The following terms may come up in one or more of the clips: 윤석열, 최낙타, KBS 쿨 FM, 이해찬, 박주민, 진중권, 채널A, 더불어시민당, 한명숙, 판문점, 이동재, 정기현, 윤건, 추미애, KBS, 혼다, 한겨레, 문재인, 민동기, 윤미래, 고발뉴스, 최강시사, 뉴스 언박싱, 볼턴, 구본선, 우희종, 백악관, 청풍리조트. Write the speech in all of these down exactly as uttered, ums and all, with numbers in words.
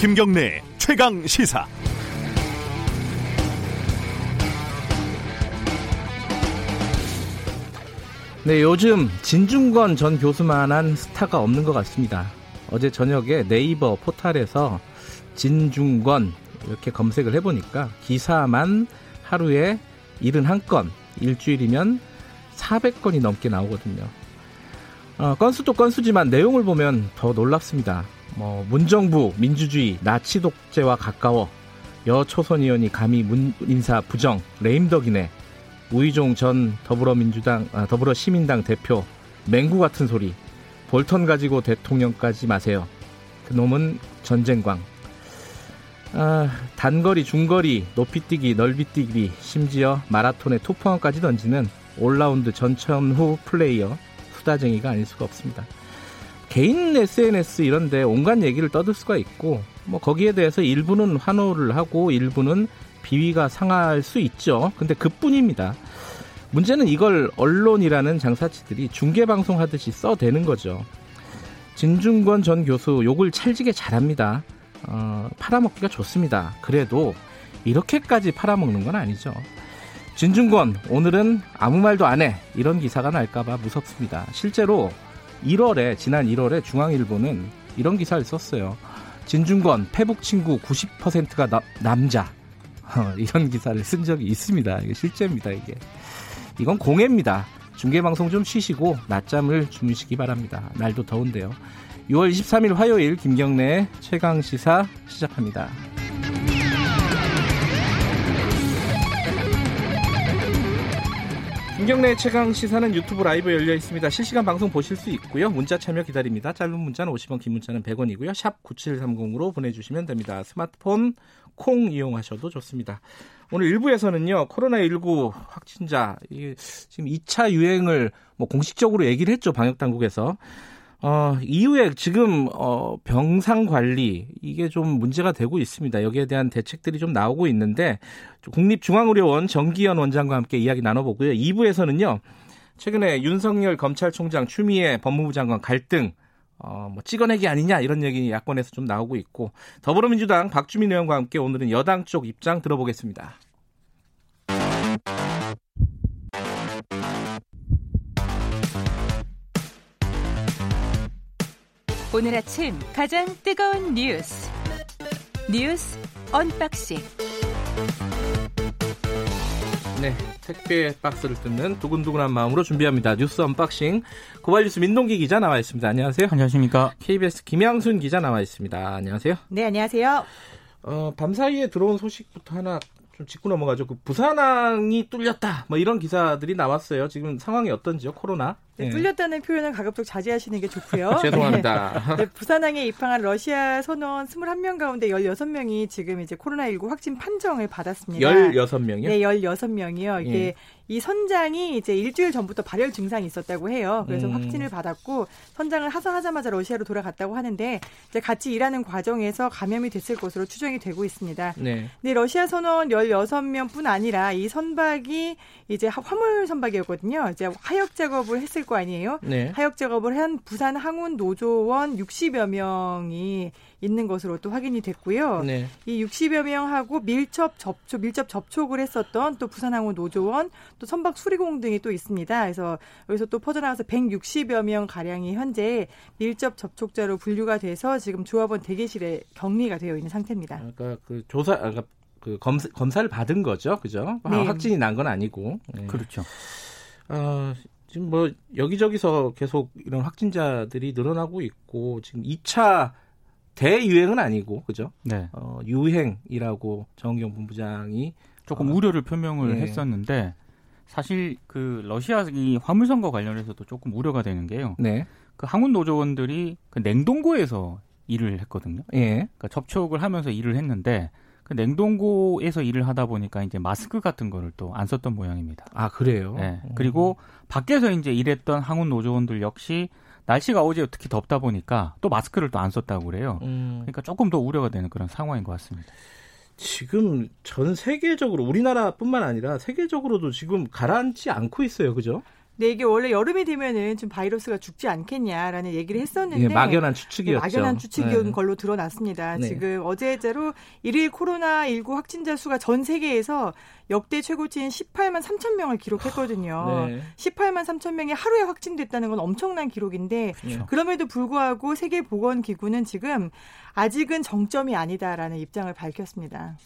김경래 최강시사. 네, 요즘 진중권 전 교수만 한 스타가 없는 것 같습니다. 어제 저녁에 네이버 포탈에서 진중권 이렇게 검색을 해보니까 기사만 하루에 칠십일 건, 일주일이면 사백 건이 넘게 나오거든요. 어, 건수도 건수지만 내용을 보면 더 놀랍습니다. 뭐 문정부, 민주주의, 나치 독재와 가까워, 여초선 의원이 감히 문, 인사 부정, 레임덕이네, 우희종 전 더불어민주당, 아, 더불어시민당 대표 맹구 같은 소리, 볼턴 가지고 대통령까지 마세요, 그놈은 전쟁광. 아, 단거리, 중거리, 높이뛰기, 넓이뛰기, 심지어 마라톤에 투포함까지 던지는 올라운드 전천후 플레이어 수다쟁이가 아닐 수가 없습니다. 개인 에스엔에스 이런데 온갖 얘기를 떠들 수가 있고, 뭐 거기에 대해서 일부는 환호를 하고 일부는 비위가 상할 수 있죠. 근데 그뿐입니다. 문제는 이걸 언론이라는 장사치들이 중계방송하듯이 써대는 거죠. 진중권 전 교수 욕을 찰지게 잘합니다. 어, 팔아먹기가 좋습니다. 그래도 이렇게까지 팔아먹는 건 아니죠. 진중권 오늘은 아무 말도 안 해, 이런 기사가 날까봐 무섭습니다. 실제로 일월에 지난 일월에 중앙일보는 이런 기사를 썼어요. 진중권 페북 친구 구십 퍼센트가 나, 남자, 이런 기사를 쓴 적이 있습니다. 이게 실제입니다. 이게 이건 공해입니다. 중계방송 좀 쉬시고 낮잠을 주무시기 바랍니다. 날도 더운데요. 유월 이십삼일 화요일 김경래의 최강시사 시작합니다. 김경래의 최강시사는 유튜브 라이브 열려있습니다. 실시간 방송 보실 수 있고요. 문자 참여 기다립니다. 짧은 문자는 오십 원, 긴 문자는 백 원이고요. 샵 구칠삼공으로 보내주시면 됩니다. 스마트폰 콩 이용하셔도 좋습니다. 오늘 일 부에서는요, 코로나십구 확진자, 지금 이 차 유행을 뭐 공식적으로 얘기를 했죠, 방역당국에서. 어, 이후에 지금 어, 병상 관리, 이게 좀 문제가 되고 있습니다. 여기에 대한 대책들이 좀 나오고 있는데, 국립중앙의료원 정기현 원장과 함께 이야기 나눠보고요. 이 부에서는요, 최근에 윤석열 검찰총장, 추미애 법무부 장관 갈등, 어, 뭐 찍어내기 아니냐, 이런 얘기 야권에서 좀 나오고 있고, 더불어민주당 박주민 의원과 함께 오늘은 여당 쪽 입장 들어보겠습니다. 오늘 아침 가장 뜨거운 뉴스, 뉴스 언박싱. 네, 택배 박스를 뜯는 두근두근한 마음으로 준비합니다. 뉴스 언박싱. 고발뉴스 민동기 기자 나와 있습니다. 안녕하세요. 안녕하십니까. 케이비에스 김양순 기자 나와 있습니다. 안녕하세요. 네, 안녕하세요. 어, 밤사이에 들어온 소식부터 하나 좀 짚고 넘어가죠. 그 부산항이 뚫렸다, 뭐 이런 기사들이 나왔어요. 지금 상황이 어떤지요? 코로나? 네, 뚫렸다는 표현은 가급적 자제하시는 게 좋고요. 죄송합니다. 네, 부산항에 입항한 러시아 선원 이십일 명 가운데 십육 명이 지금 이제 코로나십구 확진 판정을 받았습니다. 십육 명이요? 네, 십육 명이요. 이게 예. 이 선장이 이제 일주일 전부터 발열 증상이 있었다고 해요. 그래서 음. 확진을 받았고 선장을 하선하자마자 러시아로 돌아갔다고 하는데, 이제 같이 일하는 과정에서 감염이 됐을 것으로 추정이 되고 있습니다. 네. 근데 러시아 선원 십육 명뿐 아니라 이 선박이 이제 화물 선박이었거든요. 이제 하역 작업을 했을 거 아니에요. 네. 하역 작업을 한 부산 항운 노조원 육십여 명이 있는 것으로 또 확인이 됐고요. 네. 이 육십여 명하고 밀접 접촉, 밀접 접촉을 했었던 또 부산항운 노조원, 또 선박 수리공 등이 또 있습니다. 그래서 여기서 또 퍼져나와서 백육십여 명 가량이 현재 밀접 접촉자로 분류가 돼서 지금 조합원 대기실에 격리가 되어 있는 상태입니다. 그러니까 그 조사, 그러니까 그 검사, 검사를 받은 거죠, 그죠? 네. 확진이 난 건 아니고. 네. 그렇죠. 어, 지금 뭐 여기저기서 계속 이런 확진자들이 늘어나고 있고, 지금 이 차 대유행은 아니고, 그죠? 네. 어, 유행이라고 정은경 본부장이 조금 어, 우려를 표명을 네. 했었는데, 사실 그 러시아 이 화물선과 관련해서도 조금 우려가 되는 게요. 네. 그 항운 노조원들이 그 냉동고에서 일을 했거든요. 예. 그러니까 접촉을 하면서 일을 했는데, 그 냉동고에서 일을 하다 보니까 이제 마스크 같은 거를 또 안 썼던 모양입니다. 아, 그래요? 네. 음. 그리고 밖에서 이제 일했던 항운 노조원들 역시 날씨가 어제 특히 덥다 보니까 또 마스크를 또 안 썼다고 그래요. 음. 그러니까 조금 더 우려가 되는 그런 상황인 것 같습니다. 지금 전 세계적으로 우리나라뿐만 아니라 세계적으로도 지금 가라앉지 않고 있어요, 그죠? 근데 이게 원래 여름이 되면은 좀 바이러스가 죽지 않겠냐라는 얘기를 했었는데. 예, 막연한 추측이었죠. 네, 막연한 추측이었던 네. 걸로 드러났습니다. 네. 지금 어제자로 일일 코로나십구 확진자 수가 전 세계에서 역대 최고치인 십팔만 삼천 명을 기록했거든요. 네. 십팔만 삼천 명이 하루에 확진됐다는 건 엄청난 기록인데 그렇죠. 그럼에도 불구하고 세계보건기구는 지금 아직은 정점이 아니다라는 입장을 밝혔습니다.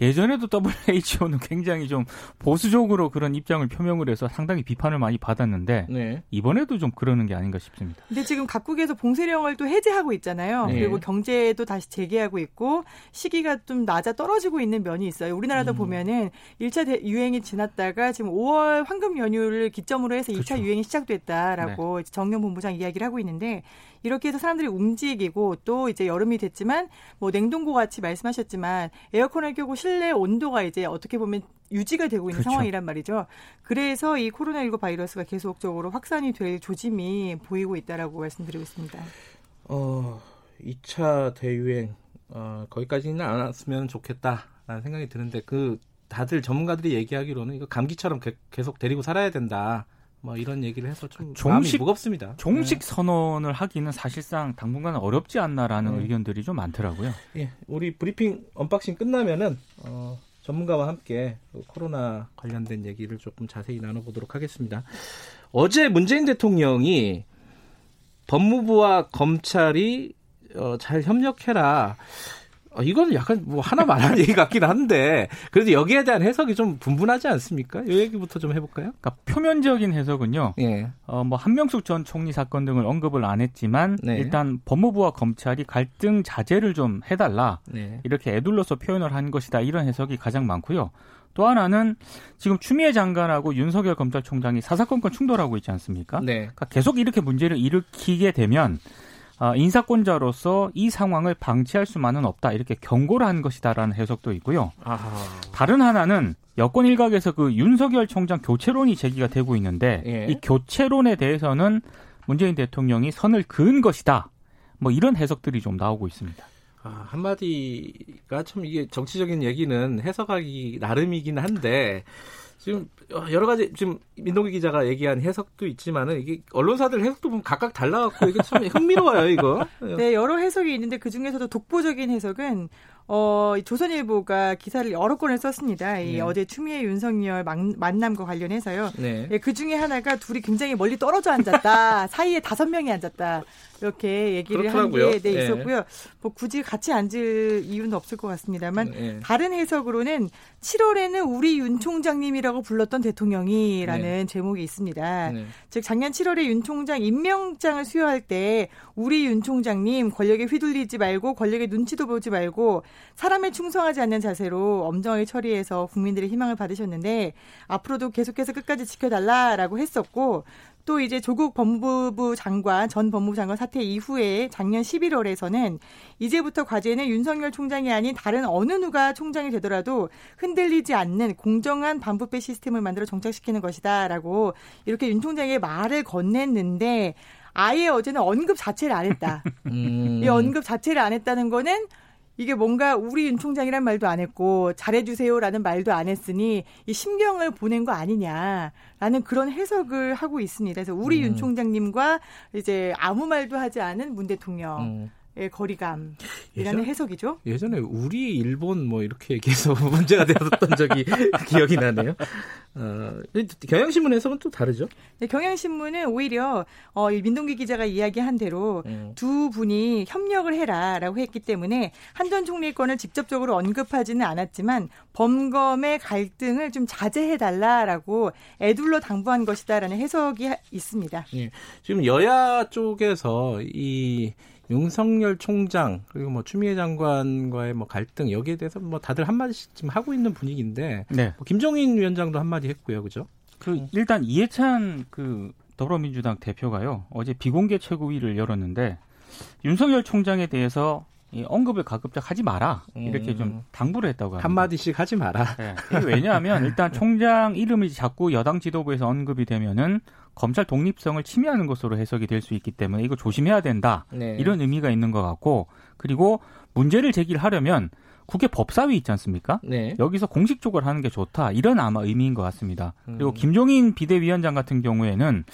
예전에도 더블유에이치오는 굉장히 좀 보수적으로 그런 입장을 표명을 해서 상당히 비판을 많이 받았는데 네. 이번에도 좀 그러는 게 아닌가 싶습니다. 근데 지금 각국에서 봉쇄령을 또 해제하고 있잖아요. 네. 그리고 경제도 다시 재개하고 있고 시기가 좀 낮아 떨어지고 있는 면이 있어요. 우리나라도 음. 보면은 일 차 대, 유행이 지났다가 지금 오월 황금 연휴를 기점으로 해서 이 차 그렇죠. 유행이 시작됐다라고 네. 정영본부장 이야기를 하고 있는데 이렇게 해서 사람들이 움직이고 또 이제 여름이 됐지만 뭐 냉동고 같이 말씀하셨지만 에어컨을 켜고 실내 온도가 이제 어떻게 보면 유지가 되고 있는 그렇죠. 상황이란 말이죠. 그래서 이 코로나십구 바이러스가 계속적으로 확산이 될 조짐이 보이고 있다라고 말씀드리고 있습니다. 어, 이 차 대유행 어, 거기까지는 안 왔으면 좋겠다라는 생각이 드는데 그 다들 전문가들이 얘기하기로는 이거 감기처럼 개, 계속 데리고 살아야 된다. 뭐 이런 얘기를 해서 좀 종식, 마음이 무겁습니다. 종식 네. 선언을 하기는 사실상 당분간 어렵지 않나라는 네. 의견들이 좀 많더라고요. 예, 우리 브리핑 언박싱 끝나면은 어, 전문가와 함께 코로나 관련된 얘기를 조금 자세히 나눠보도록 하겠습니다. 어제 문재인 대통령이 법무부와 검찰이 어, 잘 협력해라. 이건 약간 뭐 하나 말하는 얘기 같긴 한데 그래도 여기에 대한 해석이 좀 분분하지 않습니까? 이 얘기부터 좀 해볼까요? 그러니까 표면적인 해석은요. 예. 어, 뭐 한명숙 전 총리 사건 등을 언급을 안 했지만 네. 일단 법무부와 검찰이 갈등 자제를 좀 해달라 네. 이렇게 애둘러서 표현을 한 것이다 이런 해석이 가장 많고요. 또 하나는 지금 추미애 장관하고 윤석열 검찰총장이 사사건건 충돌하고 있지 않습니까? 네. 그러니까 계속 이렇게 문제를 일으키게 되면 인사권자로서 이 상황을 방치할 수만은 없다. 이렇게 경고를 한 것이다라는 해석도 있고요. 아하. 다른 하나는 여권 일각에서 그 윤석열 총장 교체론이 제기가 되고 있는데 예. 이 교체론에 대해서는 문재인 대통령이 선을 그은 것이다. 뭐 이런 해석들이 좀 나오고 있습니다. 아, 한마디가 참 이게 정치적인 얘기는 해석하기 나름이긴 한데 지금 여러 가지 지금 민동기 기자가 얘기한 해석도 있지만은 이게 언론사들 해석도 보면 각각 달라갖고 이게 참 흥미로워요 이거. 네, 여러 해석이 있는데 그 중에서도 독보적인 해석은 어, 조선일보가 기사를 여러 건을 썼습니다. 이 네. 어제 추미애 윤석열 만남과 관련해서요. 네. 네, 그 중에 하나가 둘이 굉장히 멀리 떨어져 앉았다. 사이에 다섯 명이 앉았다. 이렇게 얘기를 한 게 네, 있었고요. 네. 뭐 굳이 같이 앉을 이유는 없을 것 같습니다만 네. 다른 해석으로는 칠월에는 우리 윤 총장님이라고 불렀던 대통령이라는 네. 제목이 있습니다. 네. 즉 작년 칠월에 윤 총장 임명장을 수여할 때 우리 윤 총장님 권력에 휘둘리지 말고 권력의 눈치도 보지 말고 사람에 충성하지 않는 자세로 엄정하게 처리해서 국민들의 희망을 받으셨는데 앞으로도 계속해서 끝까지 지켜달라라고 했었고 또 이제 조국 법무부 장관, 전 법무부 장관 사태 이후에 작년 십일월에서는 이제부터 과제는 윤석열 총장이 아닌 다른 어느 누가 총장이 되더라도 흔들리지 않는 공정한 반부패 시스템을 만들어 정착시키는 것이다 라고 이렇게 윤 총장의 말을 건넸는데 아예 어제는 언급 자체를 안 했다. 음. 이 언급 자체를 안 했다는 거는 이게 뭔가 우리 윤 총장이란 말도 안 했고 잘해주세요라는 말도 안 했으니 이 심경을 보낸 거 아니냐라는 그런 해석을 하고 있습니다. 그래서 우리 음. 윤 총장님과 이제 아무 말도 하지 않은 문 대통령. 음. 예, 거리감이라는 예전, 해석이죠. 예전에 우리 일본 뭐 이렇게 얘기해서 문제가 되었던 적이 기억이 나네요. 어, 경향신문에서는 또 다르죠. 네, 경향신문은 오히려 어, 민동기 기자가 이야기한 대로 음. 두 분이 협력을 해라라고 했기 때문에 한전 총리의 건을 직접적으로 언급하지는 않았지만 범검의 갈등을 좀 자제해달라라고 애둘러 당부한 것이다라는 해석이 있습니다. 예, 지금 여야 쪽에서 이 윤석열 총장 그리고 뭐 추미애 장관과의 뭐 갈등 여기에 대해서 뭐 다들 한마디씩 지금 하고 있는 분위기인데 네. 뭐 김종인 위원장도 한마디 했고요, 그죠? 그 일단 이해찬 그 더불어민주당 대표가요 어제 비공개 최고위를 열었는데 윤석열 총장에 대해서 이 언급을 가급적 하지 마라 이렇게 음. 좀 당부를 했다고 합니다. 한마디씩 하지 마라. 네. 왜냐하면 일단 총장 이름이 자꾸 여당 지도부에서 언급이 되면은 검찰 독립성을 침해하는 것으로 해석이 될 수 있기 때문에 이거 조심해야 된다. 네. 이런 의미가 있는 것 같고 그리고 문제를 제기하려면 국회 법사위 있지 않습니까? 네. 여기서 공식적으로 하는 게 좋다. 이런 아마 의미인 것 같습니다. 그리고 음. 김종인 비대위원장 같은 경우에는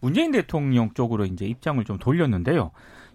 문재인 대통령 쪽으로 이제 입장을 좀 돌렸는데요.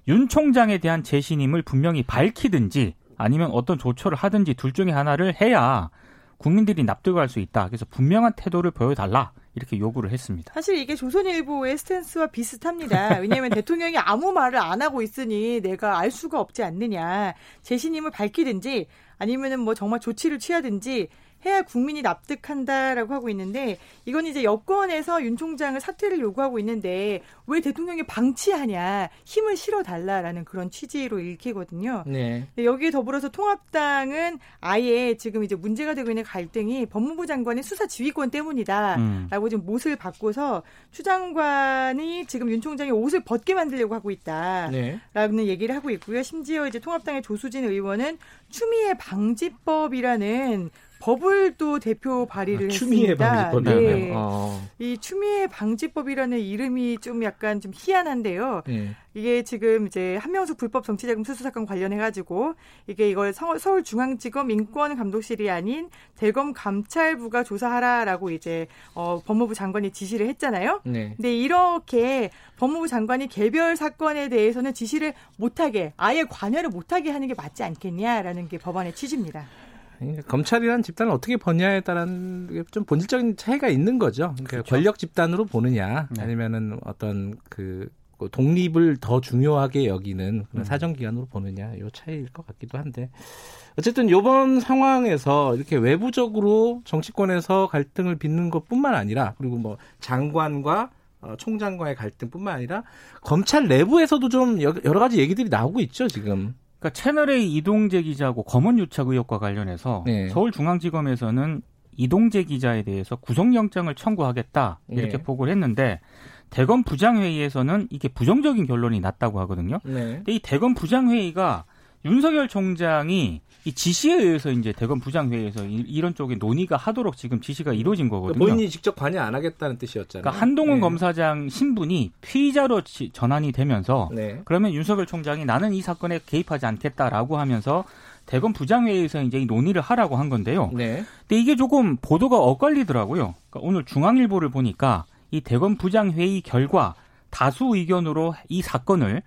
윤 총장에 대한 재신임을 분명히 밝히든지 아니면 어떤 조처를 하든지 둘 중에 하나를 해야 국민들이 납득할 수 있다. 그래서 분명한 태도를 보여달라. 이렇게 요구를 했습니다. 사실 이게 조선일보의 스탠스와 비슷합니다. 왜냐하면 대통령이 아무 말을 안 하고 있으니 내가 알 수가 없지 않느냐. 재신임을 밝히든지 아니면은 뭐 정말 조치를 취하든지 해야 국민이 납득한다라고 하고 있는데 이건 이제 여권에서 윤 총장을 사퇴를 요구하고 있는데 왜 대통령이 방치하냐 힘을 실어달라라는 그런 취지로 읽히거든요. 네. 여기에 더불어서 통합당은 아예 지금 이제 문제가 되고 있는 갈등이 법무부 장관의 수사 지휘권 때문이다라고 음. 지금 못을 바꿔서 추 장관이 지금 윤 총장의 옷을 벗게 만들려고 하고 있다라는 네. 얘기를 하고 있고요. 심지어 이제 통합당의 조수진 의원은 추미애 방지법이라는 법을 또 대표 발의를 아, 추미애 했습니다. 네. 어. 이 추미애 방지법이라는 이름이 좀 약간 좀 희한한데요. 네. 이게 지금 이제 한명숙 불법 정치자금 수수 사건 관련해 가지고 이게 이걸 서울중앙지검 인권감독실이 아닌 대검 감찰부가 조사하라라고 이제 어, 법무부 장관이 지시를 했잖아요. 네. 근데 이렇게 법무부 장관이 개별 사건에 대해서는 지시를 못하게 아예 관여를 못하게 하는 게 맞지 않겠냐라는 게 법안의 취지입니다. 검찰이라는 집단을 어떻게 보냐에 따른 좀 본질적인 차이가 있는 거죠. 그러니까 그렇죠. 권력 집단으로 보느냐, 네. 아니면은 어떤 그 독립을 더 중요하게 여기는 그런 음. 사정기관으로 보느냐, 이 차이일 것 같기도 한데. 어쨌든 이번 상황에서 이렇게 외부적으로 정치권에서 갈등을 빚는 것뿐만 아니라, 그리고 뭐 장관과 어, 총장과의 갈등뿐만 아니라 검찰 내부에서도 좀 여러 가지 얘기들이 나오고 있죠, 지금. 그러니까 채널A 이동재 기자하고 검언 유착 의혹과 관련해서 네. 서울중앙지검에서는 이동재 기자에 대해서 구속영장을 청구하겠다 이렇게 네. 보고를 했는데 대검 부장회의에서는 이게 부정적인 결론이 났다고 하거든요. 네. 근데 이 대검 부장회의가 윤석열 총장이 이 지시에 의해서 이제 대검 부장회의에서 이, 이런 쪽에 논의가 하도록 지금 지시가 이루어진 거거든요. 본인이 직접 관여 안 하겠다는 뜻이었잖아요. 그러니까 한동훈 네. 검사장 신분이 피의자로 지, 전환이 되면서 네. 그러면 윤석열 총장이 나는 이 사건에 개입하지 않겠다라고 하면서 대검 부장회의에서 이제 이 논의를 하라고 한 건데요. 네. 근데 이게 조금 보도가 엇갈리더라고요. 그러니까 오늘 중앙일보를 보니까 이 대검 부장회의 결과 다수 의견으로 이 사건을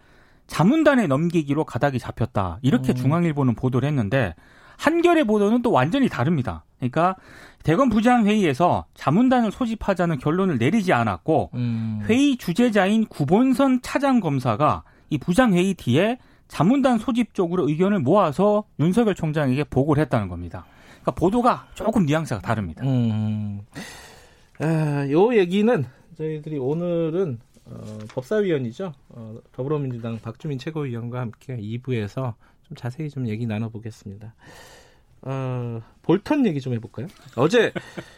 자문단에 넘기기로 가닥이 잡혔다. 이렇게 음. 중앙일보는 보도를 했는데 한겨레 보도는 또 완전히 다릅니다. 그러니까 대검 부장회의에서 자문단을 소집하자는 결론을 내리지 않았고 음. 회의 주재자인 구본선 차장검사가 이 부장회의 뒤에 자문단 소집 쪽으로 의견을 모아서 윤석열 총장에게 보고를 했다는 겁니다. 그러니까 보도가 조금 뉘앙스가 다릅니다. 음. 아, 요 얘기는 저희들이 오늘은 어, 법사위원이죠. 어, 더불어민주당 박주민 최고위원과 함께 이 부에서 좀 자세히 좀 얘기 나눠보겠습니다. 어, 볼턴 얘기 좀 해볼까요? 어제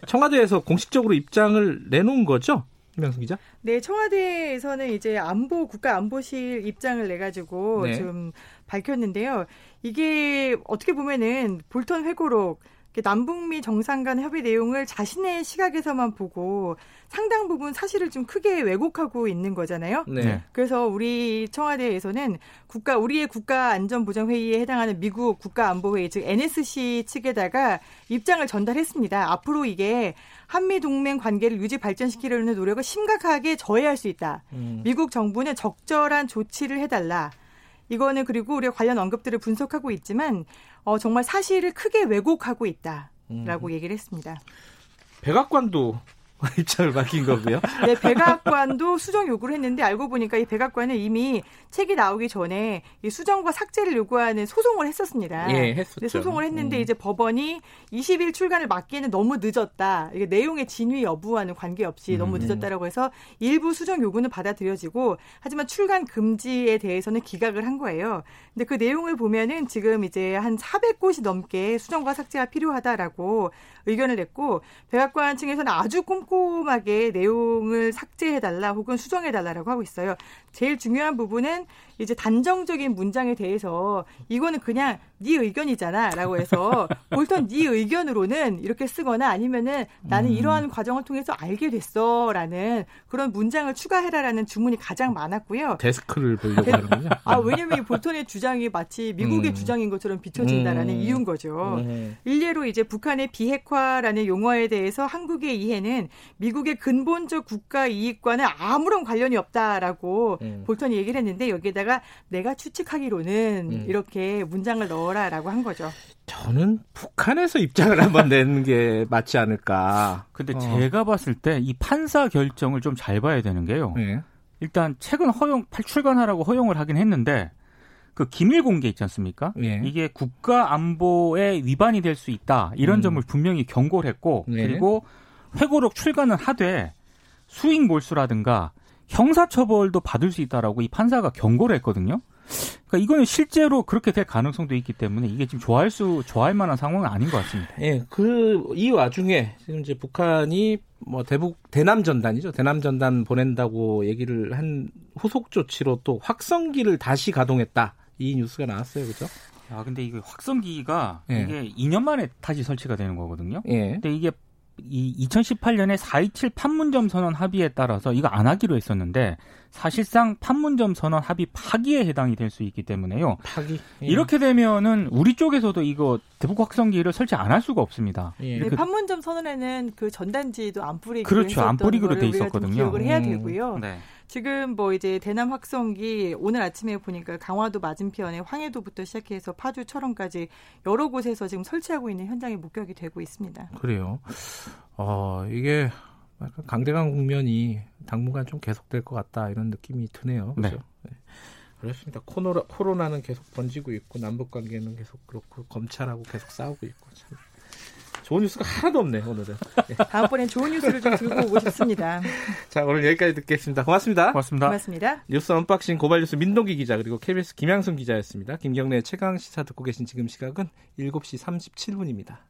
청와대에서 공식적으로 입장을 내놓은 거죠? 김양순 기자? 네, 청와대에서는 이제 안보, 국가안보실 입장을 내가지고 네. 좀 밝혔는데요. 이게 어떻게 보면은 볼턴 회고록 남북미 정상 간 협의 내용을 자신의 시각에서만 보고 상당 부분 사실을 좀 크게 왜곡하고 있는 거잖아요. 네. 그래서 우리 청와대에서는 국가 우리의 국가안전보장회의에 해당하는 미국 국가안보회의 즉 엔에스씨 측에다가 입장을 전달했습니다. 앞으로 이게 한미동맹 관계를 유지 발전시키려는 노력을 심각하게 저해할 수 있다. 음. 미국 정부는 적절한 조치를 해달라. 이거는 그리고 우리가 관련 언급들을 분석하고 있지만 어, 정말 사실을 크게 왜곡하고 있다라고 음. 얘기를 했습니다. 백악관도 입장을 바뀐 거고요. 네, 백악관도 수정 요구를 했는데 알고 보니까 이 백악관은 이미 책이 나오기 전에 이 수정과 삭제를 요구하는 소송을 했었습니다. 예, 했었죠. 소송을 했는데 음. 이제 법원이 이십일 출간을 막기에는 너무 늦었다. 이게 내용의 진위 여부와는 관계없이 너무 늦었다라고 해서 일부 수정 요구는 받아들여지고 하지만 출간 금지에 대해서는 기각을 한 거예요. 근데 그 내용을 보면은 지금 이제 한 사백 곳이 넘게 수정과 삭제가 필요하다라고 의견을 냈고 백악관 층에서는 아주 꼼꼼 꼼꼼하게 내용을 삭제해달라 혹은 수정해달라라고 하고 있어요. 제일 중요한 부분은 이제 단정적인 문장에 대해서 이거는 그냥 네 의견이잖아 라고 해서 볼턴 네 의견으로는 이렇게 쓰거나 아니면은 나는 이러한 과정을 통해서 알게 됐어 라는 그런 문장을 추가해라라는 주문이 가장 많았고요. 데스크를 보려고 하는군요. 아, 왜냐면 볼턴의 주장이 마치 미국의 음. 주장인 것처럼 비춰진다라는 음. 이유인 거죠. 음. 일례로 이제 북한의 비핵화라는 용어에 대해서 한국의 이해는 미국의 근본적 국가 이익과는 아무런 관련이 없다라고 음. 볼턴이 얘기를 했는데 여기에다가 내가 추측하기로는 음. 이렇게 문장을 넣어라라고 한 거죠. 저는 북한에서 입장을 한번 내는 게 맞지 않을까. 근데 어. 제가 봤을 때 이 판사 결정을 좀 잘 봐야 되는 게요. 네. 일단 최근 허용 출간하라고 허용을 하긴 했는데 그 기밀 공개 있지 않습니까? 네. 이게 국가 안보에 위반이 될 수 있다. 이런 음. 점을 분명히 경고를 했고 네. 그리고 회고록 출간은 하되 수익 몰수라든가 형사처벌도 받을 수 있다라고 이 판사가 경고를 했거든요. 그러니까 이거는 실제로 그렇게 될 가능성도 있기 때문에 이게 지금 좋아할 수 좋아할 만한 상황은 아닌 것 같습니다. 예, 그 이 와중에 지금 이제 북한이 뭐 대북 대남 전단이죠. 대남 전단 보낸다고 얘기를 한 후속 조치로 또 확성기를 다시 가동했다. 이 뉴스가 나왔어요, 그렇죠? 아, 근데 이게 확성기가 예. 이게 이 년 만에 다시 설치가 되는 거거든요. 예. 근데 이게 이 이천십팔 년에 사 이칠 판문점 선언 합의에 따라서 이거 안 하기로 했었는데 사실상 판문점 선언 합의 파기에 해당이 될 수 있기 때문에요. 파기. 예. 이렇게 되면은 우리 쪽에서도 이거 대북 확성기를 설치 안 할 수가 없습니다. 예. 네, 판문점 선언에는 그 전단지도 안 뿌리기로 그렇죠. 안 뿌리기로 돼 있었거든요. 기억을 해야 되고요. 음, 네. 지금 뭐 이제 대남 확성기 오늘 아침에 보니까 강화도 맞은편에 황해도부터 시작해서 파주 철원까지 여러 곳에서 지금 설치하고 있는 현장에 목격이 되고 있습니다. 그래요. 어, 이게 강대강 국면이 당분간 좀 계속될 것 같다 이런 느낌이 드네요. 그렇죠? 네. 네. 그렇습니다. 코로나, 코로나는 계속 번지고 있고 남북관계는 계속 그렇고 검찰하고 계속 싸우고 있고 참. 좋은 뉴스가 하나도 없네 오늘은. 네. 다음번엔 좋은 뉴스를 좀 들고 오고 싶습니다. 자, 오늘 여기까지 듣겠습니다. 고맙습니다. 고맙습니다. 고맙습니다. 뉴스 언박싱 고발뉴스 민동기 기자 그리고 케이비에스 김양순 기자였습니다. 김경래 최강시사 듣고 계신 지금 시각은 일곱 시 삼십칠 분입니다.